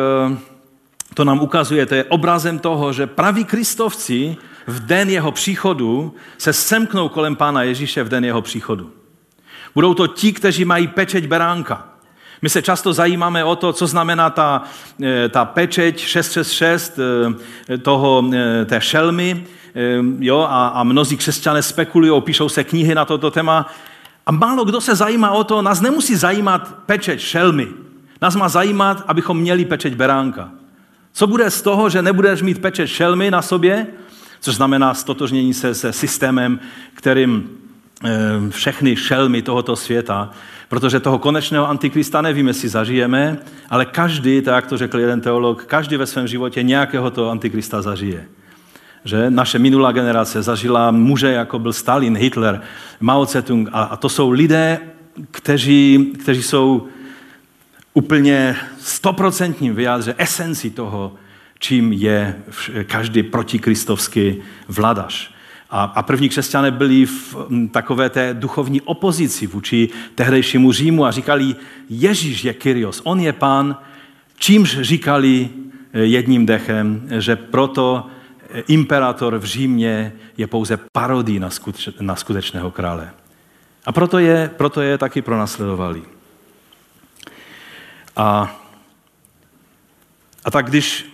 to nám ukazuje, to je obrazem toho, že praví kristovci v den jeho příchodu se semknou kolem Pána Ježíše v den jeho příchodu. Budou to ti, kteří mají pečeť beránka. My se často zajímáme o to, co znamená ta pečeť 666 té šelmy, jo, a mnozí křesťané spekulují, píšou se knihy na toto téma a málo kdo se zajímá o to, nás nemusí zajímat pečeť šelmy. Nás má zajímat, abychom měli pečeť beránka. Co bude z toho, že nebudeš mít pečeť šelmy na sobě, což znamená stotožnění se systémem, kterým všechny šelmy tohoto světa, protože toho konečného antikrista nevíme, jestli zažijeme, ale každý, tak jak to řekl jeden teolog, každý ve svém životě nějakého toho antikrista zažije. Že naše minulá generace zažila muže, jako byl Stalin, Hitler, Mao Ce-tung, a to jsou lidé, kteří jsou úplně 100% vyjádře esenci toho, čím je každý protikristovský vladař. A první křesťané byli v takové té duchovní opozici vůči tehdejšímu Římu a říkali, Ježíš je Kyrios, on je Pán, čímž říkali jedním dechem, že proto imperátor v Římě je pouze parodí na skutečného krále. A proto je taky pronásledovali. A tak když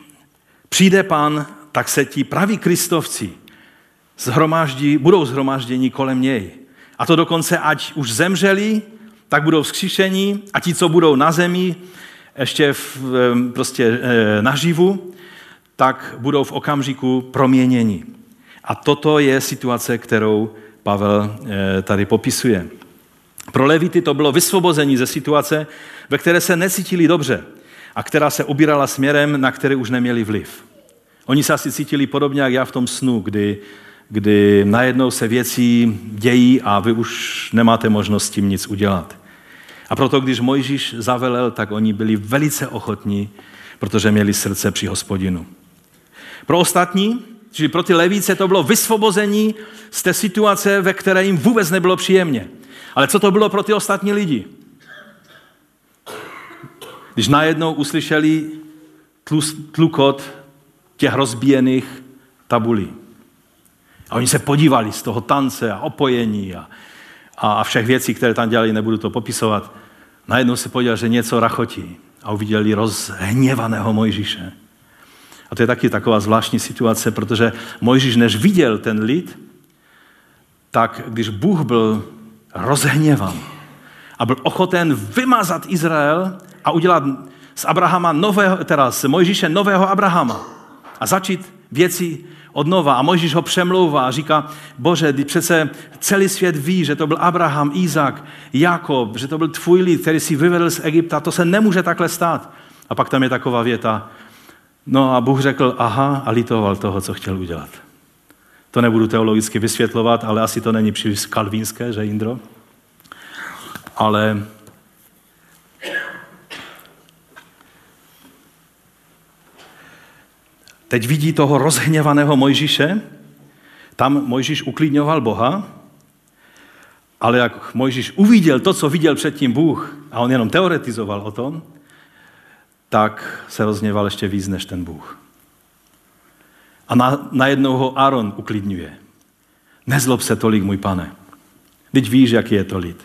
přijde Pán, tak se ti praví kristovci budou shromážděni kolem něj. A to dokonce, ať už zemřeli, tak budou vzkříšeni, a ti, co budou na zemi, ještě naživu, tak budou v okamžiku proměněni. A toto je situace, kterou Pavel tady popisuje. Pro Levity to bylo vysvobození ze situace, ve které se necítili dobře a která se ubírala směrem, na který už neměli vliv. Oni se asi cítili podobně, jak já v tom snu, kdy najednou se věci dějí a vy už nemáte možnost s tím nic udělat. A proto, když Mojžíš zavelel, tak oni byli velice ochotní, protože měli srdce při Hospodinu. Pro ostatní, čili pro ty levíce, to bylo vysvobození z té situace, ve které jim vůbec nebylo příjemně. Ale co to bylo pro ty ostatní lidi? Když najednou uslyšeli tlukot těch rozbíjených tabulí. A oni se podívali z toho tance a opojení a všech věcí, které tam dělali, nebudu to popisovat. Najednou se podívali, že něco rachotí a uviděli rozhněvaného Mojžíše. A to je taky taková zvláštní situace, protože Mojžíš, než viděl ten lid, tak když Bůh byl rozhněvan a byl ochoten vymazat Izrael a udělat z Abrahama z Mojžíše nového Abrahama a začít věci od nova. A Mojžíš ho přemlouvá a říká, Bože, přece celý svět ví, že to byl Abraham, Izak, Jakob, že to byl tvůj lid, který si vyvedl z Egypta, to se nemůže takhle stát. A pak tam je taková věta. No a Bůh řekl, aha, a litoval toho, co chtěl udělat. To nebudu teologicky vysvětlovat, ale asi to není příliš kalvínské, že Jindro? Ale teď vidí toho rozhněvaného Mojžíše, tam Mojžíš uklidňoval Boha, ale jak Mojžíš uviděl to, co viděl předtím Bůh, a on jenom teoretizoval o tom, tak se rozněval ještě víc než ten Bůh. A najednou ho Áron uklidňuje. Nezlob se tolik, můj pane. Vždyť víš, jaký je to lid.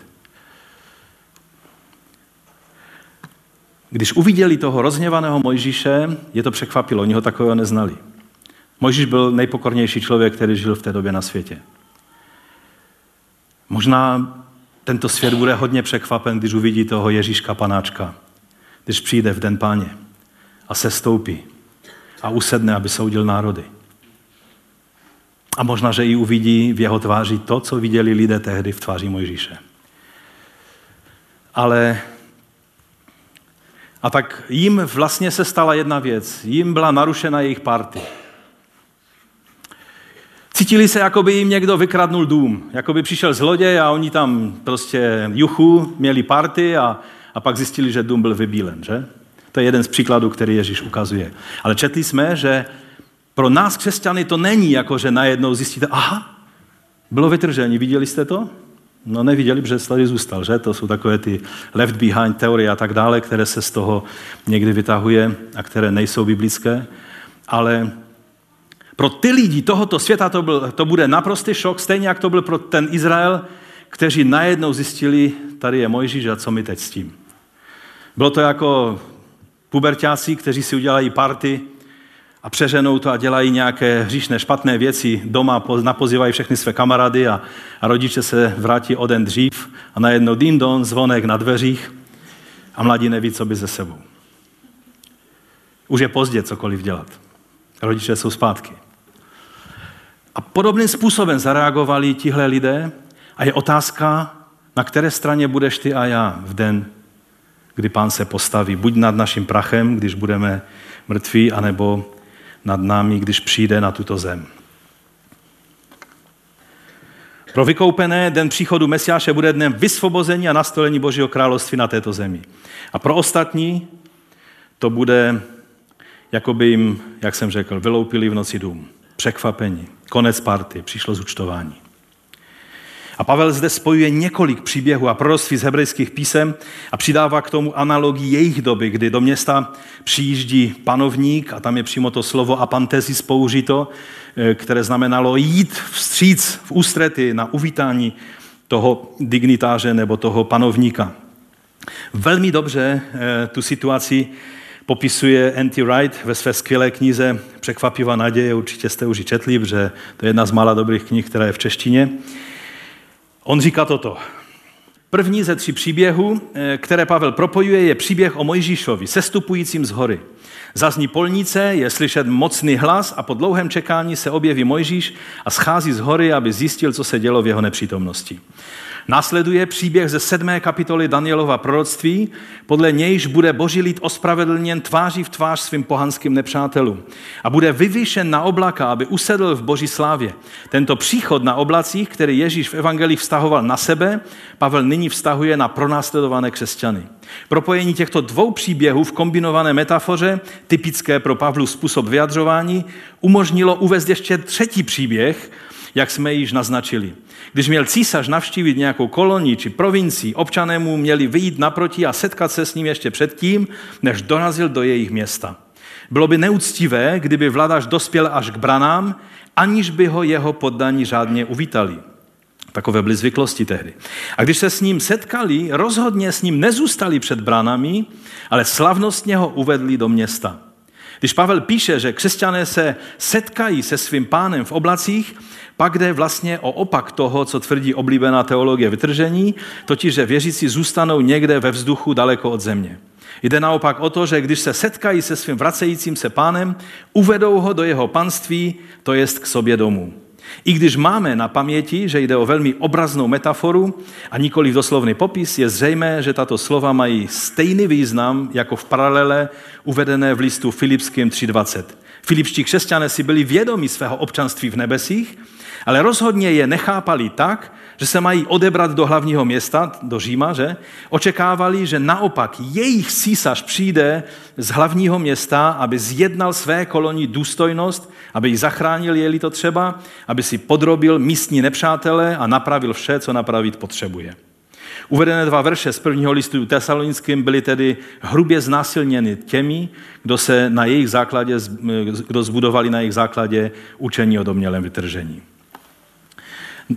Když uviděli toho rozněvaného Mojžíše, je to překvapilo, oni ho takového neznali. Mojžíš byl nejpokornější člověk, který žil v té době na světě. Možná tento svět bude hodně překvapen, když uvidí toho Ježíška Panáčka, když přijde v den Páně a sestoupí a usedne, aby soudil národy. A možná, že i uvidí v jeho tváři to, co viděli lidé tehdy v tváři Mojžíše. Ale a tak jim vlastně se stala jedna věc. Jim byla narušena jejich party. Cítili se, jako by jim někdo vykradnul dům. Jako by přišel zloděj a oni tam prostě juchu, měli party a pak zjistili, že dům byl vybílen, že? To je jeden z příkladů, který Ježíš ukazuje. Ale četli jsme, že pro nás křesťany to není jako, že najednou zjistíte, aha, bylo vytržení, viděli jste to? No neviděli, protože tady zůstal, že? To jsou takové ty left behind teorie a tak dále, které se z toho někdy vytahuje a které nejsou biblické. Ale pro ty lidi tohoto světa to bude naprostý šok, stejně jak to byl pro ten Izrael, kteří najednou zjistili, tady je Mojžíš a co my teď s tím. Bylo to jako puberťáci, kteří si udělají party a přeženou to a dělají nějaké hříšné, špatné věci doma, napozývají všechny své kamarády a rodiče se vrátí o den dřív a najednou ding dong, zvonek na dveřích a mladí neví, co by ze sebou. Už je pozdě cokoliv dělat. Rodiče jsou zpátky. A podobným způsobem zareagovali tihle lidé a je otázka, na které straně budeš ty a já v den, kdy Pán se postaví. Buď nad naším prachem, když budeme mrtví, anebo nad námi, když přijde na tuto zem. Pro vykoupené den příchodu Mesiáše bude dnem vysvobození a nastolení Božího království na této zemi. A pro ostatní to bude, jako by jim, jak jsem řekl, vyloupili v noci dům. Překvapení, konec party, přišlo zúčtování. A Pavel zde spojuje několik příběhů a proroctví z hebrejských písem a přidává k tomu analogii jejich doby, kdy do města přijíždí panovník a tam je přímo to slovo apanthesis použito, které znamenalo jít vstříc v ústrety na uvítání toho dignitáře nebo toho panovníka. Velmi dobře tu situaci popisuje N.T. Wright ve své skvělé knize Překvapivá naděje, určitě jste už ji četli, protože to je jedna z mála dobrých knih, která je v češtině. On říká toto. První ze 3 příběhů, které Pavel propojuje, je příběh o Mojžíšovi, sestupujícím z hory. Zazní polnice, je slyšet mocný hlas a po dlouhém čekání se objeví Mojžíš a schází z hory, aby zjistil, co se dělo v jeho nepřítomnosti. Následuje příběh ze 7. kapitoly Danielova proroctví, podle nějž bude Boží lid ospravedlněn tváří v tvář svým pohanským nepřátelům a bude vyvýšen na oblaka, aby usedl v Boží slávě. Tento příchod na oblacích, který Ježíš v evangelii vztahoval na sebe, Pavel nyní vztahuje na pronásledované křesťany. Propojení těchto 2 příběhů v kombinované metafoře, typické pro Pavlův způsob vyjadřování, umožnilo uvést ještě 3. příběh, jak jsme již naznačili. Když měl císař navštívit nějakou kolonii či provincii, občané mu měli vyjít naproti a setkat se s ním ještě předtím, než dorazil do jejich města. Bylo by neúctivé, kdyby vladař dospěl až k branám, aniž by ho jeho poddaní řádně uvítali. Takové byly zvyklosti tehdy. A když se s ním setkali, rozhodně s ním nezůstali před branami, ale slavnostně ho uvedli do města. Když Pavel píše, že křesťané se setkají se svým pánem v oblacích, pak jde vlastně o opak toho, co tvrdí oblíbená teologie vytržení, totiž, že věřící zůstanou někde ve vzduchu daleko od země. Jde naopak o to, že když se setkají se svým vracejícím se pánem, uvedou ho do jeho panství, to jest k sobě domů. I když máme na paměti, že jde o velmi obraznou metaforu a nikoli doslovný popis, je zřejmé, že tato slova mají stejný význam jako v paralele uvedené v listu Filipským 3.20. Filipští křesťané si byli vědomi svého občanství v nebesích, ale rozhodně je nechápali tak, že se mají odebrat do hlavního města, do Říma, že? Očekávali, že naopak jejich císař přijde z hlavního města, aby zjednal své kolonii důstojnost, aby ji zachránil, je-li to třeba, aby si podrobil místní nepřátele a napravil vše, co napravit potřebuje. Uvedené dva verše z prvního listu Tesalonickým byly tedy hrubě znásilněny těmi, kdo zbudovali na jejich základě učení o domnělém vytržení.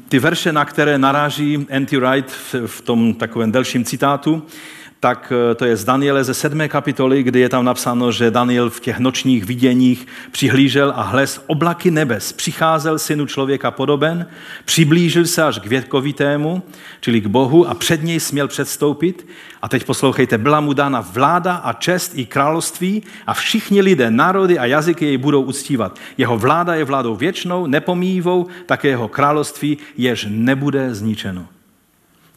Ty verše, na které naráží N.T. Wright v tom takovém delším citátu, tak to je z Daniele ze 7. kapitoly, kdy je tam napsáno, že Daniel v těch nočních viděních přihlížel a hles oblaky nebes přicházel synu člověka podoben, přiblížil se až k větkovitému, čili k Bohu, a před něj směl předstoupit. A teď poslouchejte, byla mu dána vláda a čest i království a všichni lidé, národy a jazyky jej budou uctívat. Jeho vláda je vládou věčnou, nepomíjivou, také jeho království, jež nebude zničeno.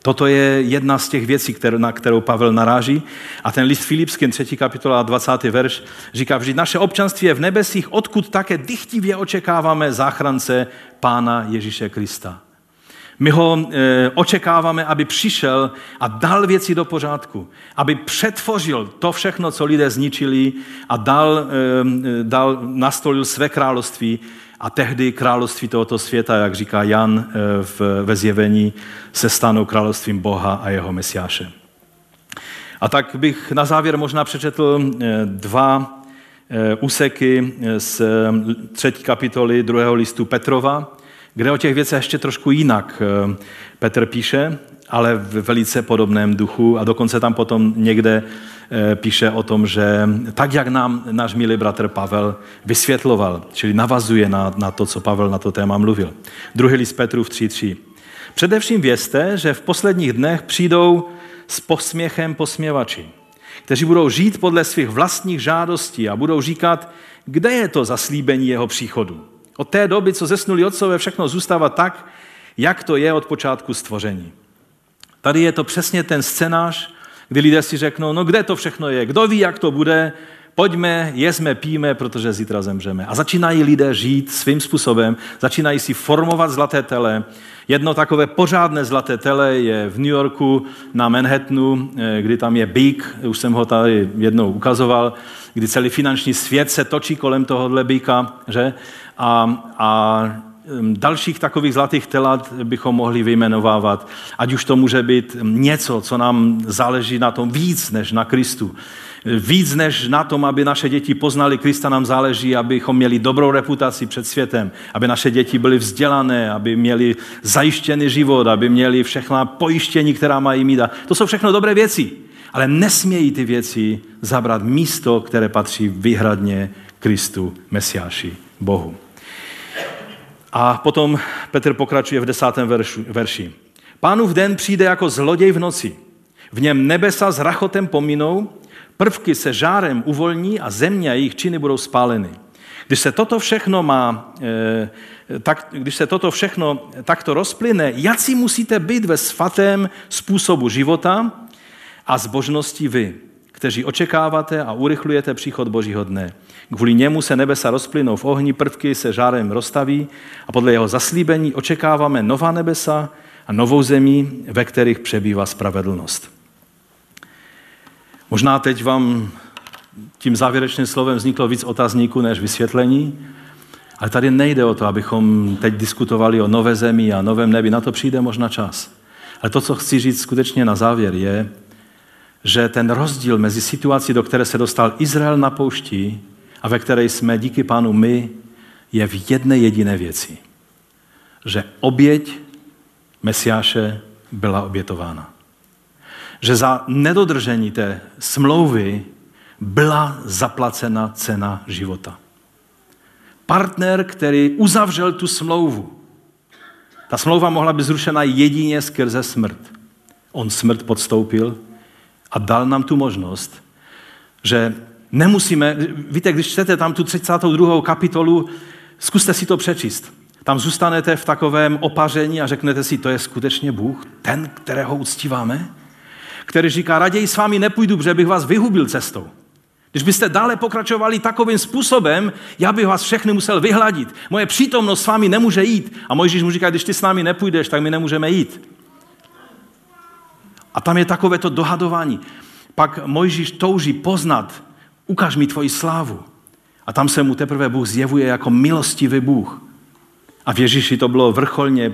Toto je jedna z těch věcí, na kterou Pavel naráží. A ten list Filipským, 3. kapitola, 20. verš, říká, že naše občanství je v nebesích, odkud také dychtivě očekáváme záchrance Pána Ježíše Krista. My ho očekáváme, aby přišel a dal věci do pořádku, aby přetvořil to všechno, co lidé zničili, a nastolil své království. A tehdy království tohoto světa, jak říká Jan ve Zjevení, se stanou královstvím Boha a jeho Mesiáše. A tak bych na závěr možná přečetl dva úseky z 3. kapitoly 2. listu Petrova, kde o těch věcech ještě trošku jinak Petr píše, ale v velice podobném duchu, a dokonce tam potom někde píše o tom, že tak, jak nám náš milý bratr Pavel vysvětloval, čili navazuje na to, co Pavel na to téma mluvil. Druhý list Petrův 3.3. Především vězte, že v posledních dnech přijdou s posměchem posměvači, kteří budou žít podle svých vlastních žádostí a budou říkat, kde je to zaslíbení jeho příchodu. Od té doby, co zesnuli otcové, všechno zůstává tak, jak to je od počátku stvoření. Tady je to přesně ten scénář, kdy lidé si řeknou, no kde to všechno je, kdo ví, jak to bude, pojďme, jezme, pijeme, protože zítra zemřeme. A začínají lidé žít svým způsobem, začínají si formovat zlaté tele. Jedno takové pořádné zlaté tele je v New Yorku na Manhattanu, kdy tam je býk, už jsem ho tady jednou ukazoval, kdy celý finanční svět se točí kolem tohohle býka, že? A dalších takových zlatých telat bychom mohli vyjmenovávat. Ať už to může být něco, co nám záleží na tom víc než na Kristu. Víc než na tom, aby naše děti poznali Krista, nám záleží, abychom měli dobrou reputaci před světem, aby naše děti byly vzdělané, aby měli zajištěný život, aby měli všechna pojištění, která mají mít. To jsou všechno dobré věci, ale nesmějí ty věci zabrat místo, které patří výhradně Kristu, Mesiáši, Bohu. A potom Petr pokračuje v 10. verši. Pánův den přijde jako zloděj v noci. V něm nebesa s rachotem pominou, prvky se žárem uvolní a země a jejich činy budou spáleny. Když se toto všechno takto rozplyne, jací musíte být ve svatém způsobu života a zbožnosti vy, kteří očekáváte a urychlujete příchod Božího dne. Kvůli němu se nebesa rozplynou v ohni, prvky se žárem roztaví a podle jeho zaslíbení očekáváme nová nebesa a novou zemí, ve kterých přebývá spravedlnost. Možná teď vám tím závěrečným slovem vzniklo víc otazníků než vysvětlení, ale tady nejde o to, abychom teď diskutovali o nové zemi a novém nebi, na to přijde možná čas. Ale to, co chci říct skutečně na závěr, je, že ten rozdíl mezi situací, do které se dostal Izrael na poušti a ve které jsme díky Pánu my, je v jedné jediné věci. Že oběť Mesiáše byla obětována. Že za nedodržení té smlouvy byla zaplacena cena života. Partner, který uzavřel tu smlouvu, ta smlouva mohla být zrušena jedině skrze smrt. On smrt podstoupil a dal nám tu možnost, že nemusíme, víte, když čtete tam tu 32. kapitolu, zkuste si to přečíst. Tam zůstanete v takovém opaření a řeknete si, to je skutečně Bůh, ten, kterého uctíváme, který říká, raději s vámi nepůjdu, protože bych vás vyhubil cestou. Když byste dále pokračovali takovým způsobem, já bych vás všechny musel vyhladit. Moje přítomnost s vámi nemůže jít. A Mojžíš mu říká, když ty s námi nepůjdeš, tak my nemůžeme jít. A tam je takové to dohadování. Pak Mojžíš touží poznat, ukaž mi tvoji slávu. A tam se mu teprve Bůh zjevuje jako milostivý Bůh. A v Ježíši to bylo vrcholně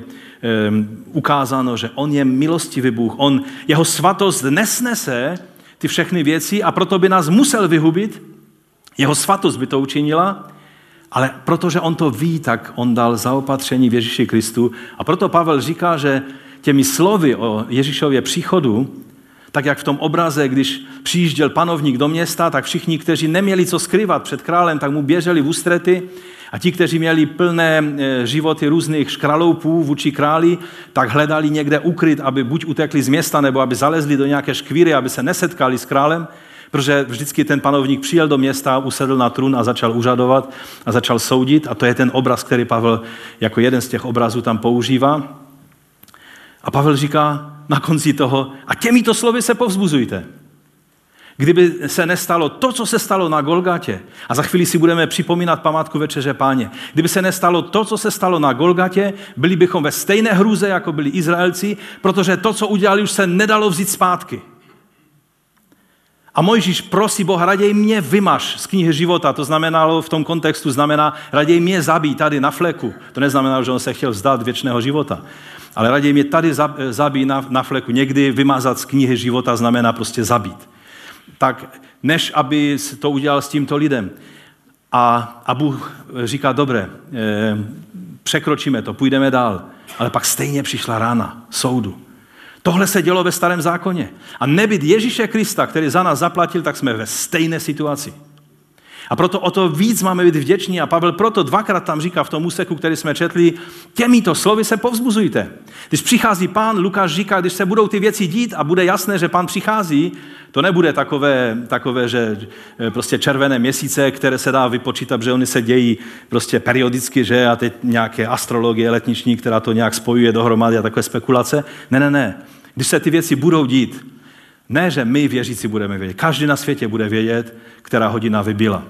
ukázáno, že on je milostivý Bůh. On, jeho svatost nesnese ty všechny věci a proto by nás musel vyhubit. Jeho svatost by to učinila, ale protože on to ví, tak on dal zaopatření v Ježíši Kristu. A proto Pavel říká, že těmi slovy o Ježíšově příchodu, tak jak v tom obraze, když přijížděl panovník do města, tak všichni, kteří neměli co skrývat před králem, tak mu běželi v ústrety a ti, kteří měli plné životy různých škraloupů vůči králi, tak hledali někde ukryt, aby buď utekli z města, nebo aby zalezli do nějaké škvíry, aby se nesetkali s králem, protože vždycky ten panovník přijel do města, usedl na trůn a začal úřadovat a začal soudit. A to je ten obraz, který Pavel jako jeden z těch obrazů tam používá. A Pavel říká na konci toho, a těmito slovy se povzbuzujte. Kdyby se nestalo to, co se stalo na Golgatě, a za chvíli si budeme připomínat památku Večeře Páně, kdyby se nestalo to, co se stalo na Golgatě, byli bychom ve stejné hrůze, jako byli Izraelci, protože to, co udělali, už se nedalo vzít zpátky. A Mojžíš prosí Boha, raději mě vymaž z knihy života. To znamenalo v tom kontextu, znamená raději mě zabij tady na fleku. To neznamenalo, že on se chtěl vzdát věčného života. Ale raději mě tady zabij na fleku. Někdy vymazat z knihy života znamená prostě zabít. Tak než aby to udělal s tímto lidem. A Bůh říká, dobré, překročíme to, půjdeme dál. Ale pak stejně přišla rána soudu. Tohle se dělo ve Starém zákoně. A nebýt Ježíše Krista, který za nás zaplatil, tak jsme ve stejné situaci. A proto o to víc máme být vděční. A Pavel proto dvakrát tam říká v tom úseku, který jsme četli, těmito slovy se povzbuzujte. Když přichází Pán, Lukáš říká, když se budou ty věci dít a bude jasné, že Pán přichází, to nebude takové, že prostě červené měsíce, které se dá vypočítat, že oni se dějí prostě periodicky, že a teď nějaké astrologie letniční, která to nějak spojuje dohromady a takové spekulace. Ne. Když se ty věci budou dít, ne, že my věřící budeme vědět, každý na světě bude vědět, která hodina vybyla.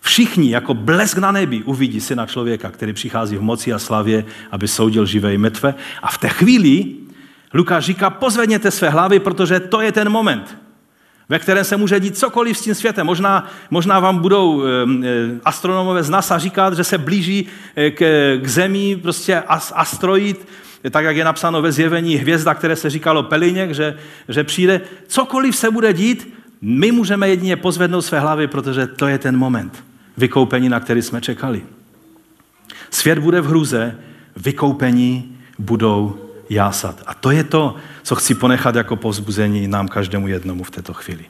Všichni jako blesk na nebi uvidí syna člověka, který přichází v moci a slavě, aby soudil živé i mrtvé. A v té chvíli Lukáš říká, pozvedněte své hlavy, protože to je ten moment, ve kterém se může dít cokoliv s tím světem. Možná vám budou astronomové z NASA říkat, že se blíží k zemi prostě asteroid, tak jak je napsáno ve Zjevení, hvězda, které se říkalo Peliněk, že přijde. Cokoliv se bude dít, my můžeme jedině pozvednout své hlavy, protože to je ten moment vykoupení, na který jsme čekali. Svět bude v hruze, vykoupení budou jásat. A to je to, co chci ponechat jako povzbuzení nám každému jednomu v této chvíli.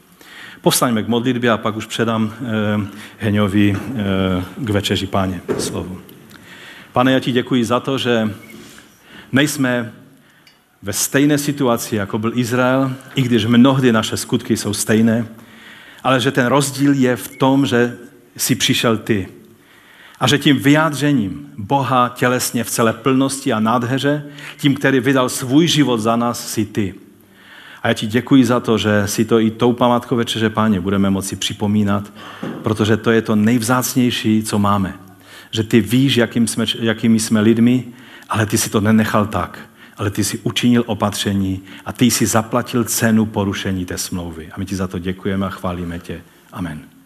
Povstaňme k modlitbě a pak už předám Heňovi k Večeři Páně slovu. Pane, já ti děkuji za to, že nejsme ve stejné situaci, jako byl Izrael, i když mnohdy naše skutky jsou stejné, ale že ten rozdíl je v tom, že jsi přišel ty. A že tím vyjádřením Boha tělesně v celé plnosti a nádheře, tím, který vydal svůj život za nás, jsi ty. A já ti děkuji za to, že si to i tou památkou Večeře Páně budeme moci připomínat, protože to je to nejvzácnější, co máme. Že ty víš, jakými jsme lidmi, ale ty si to nenechal tak. Ale ty jsi učinil opatření a ty jsi zaplatil cenu porušení té smlouvy. A my ti za to děkujeme a chválíme tě. Amen.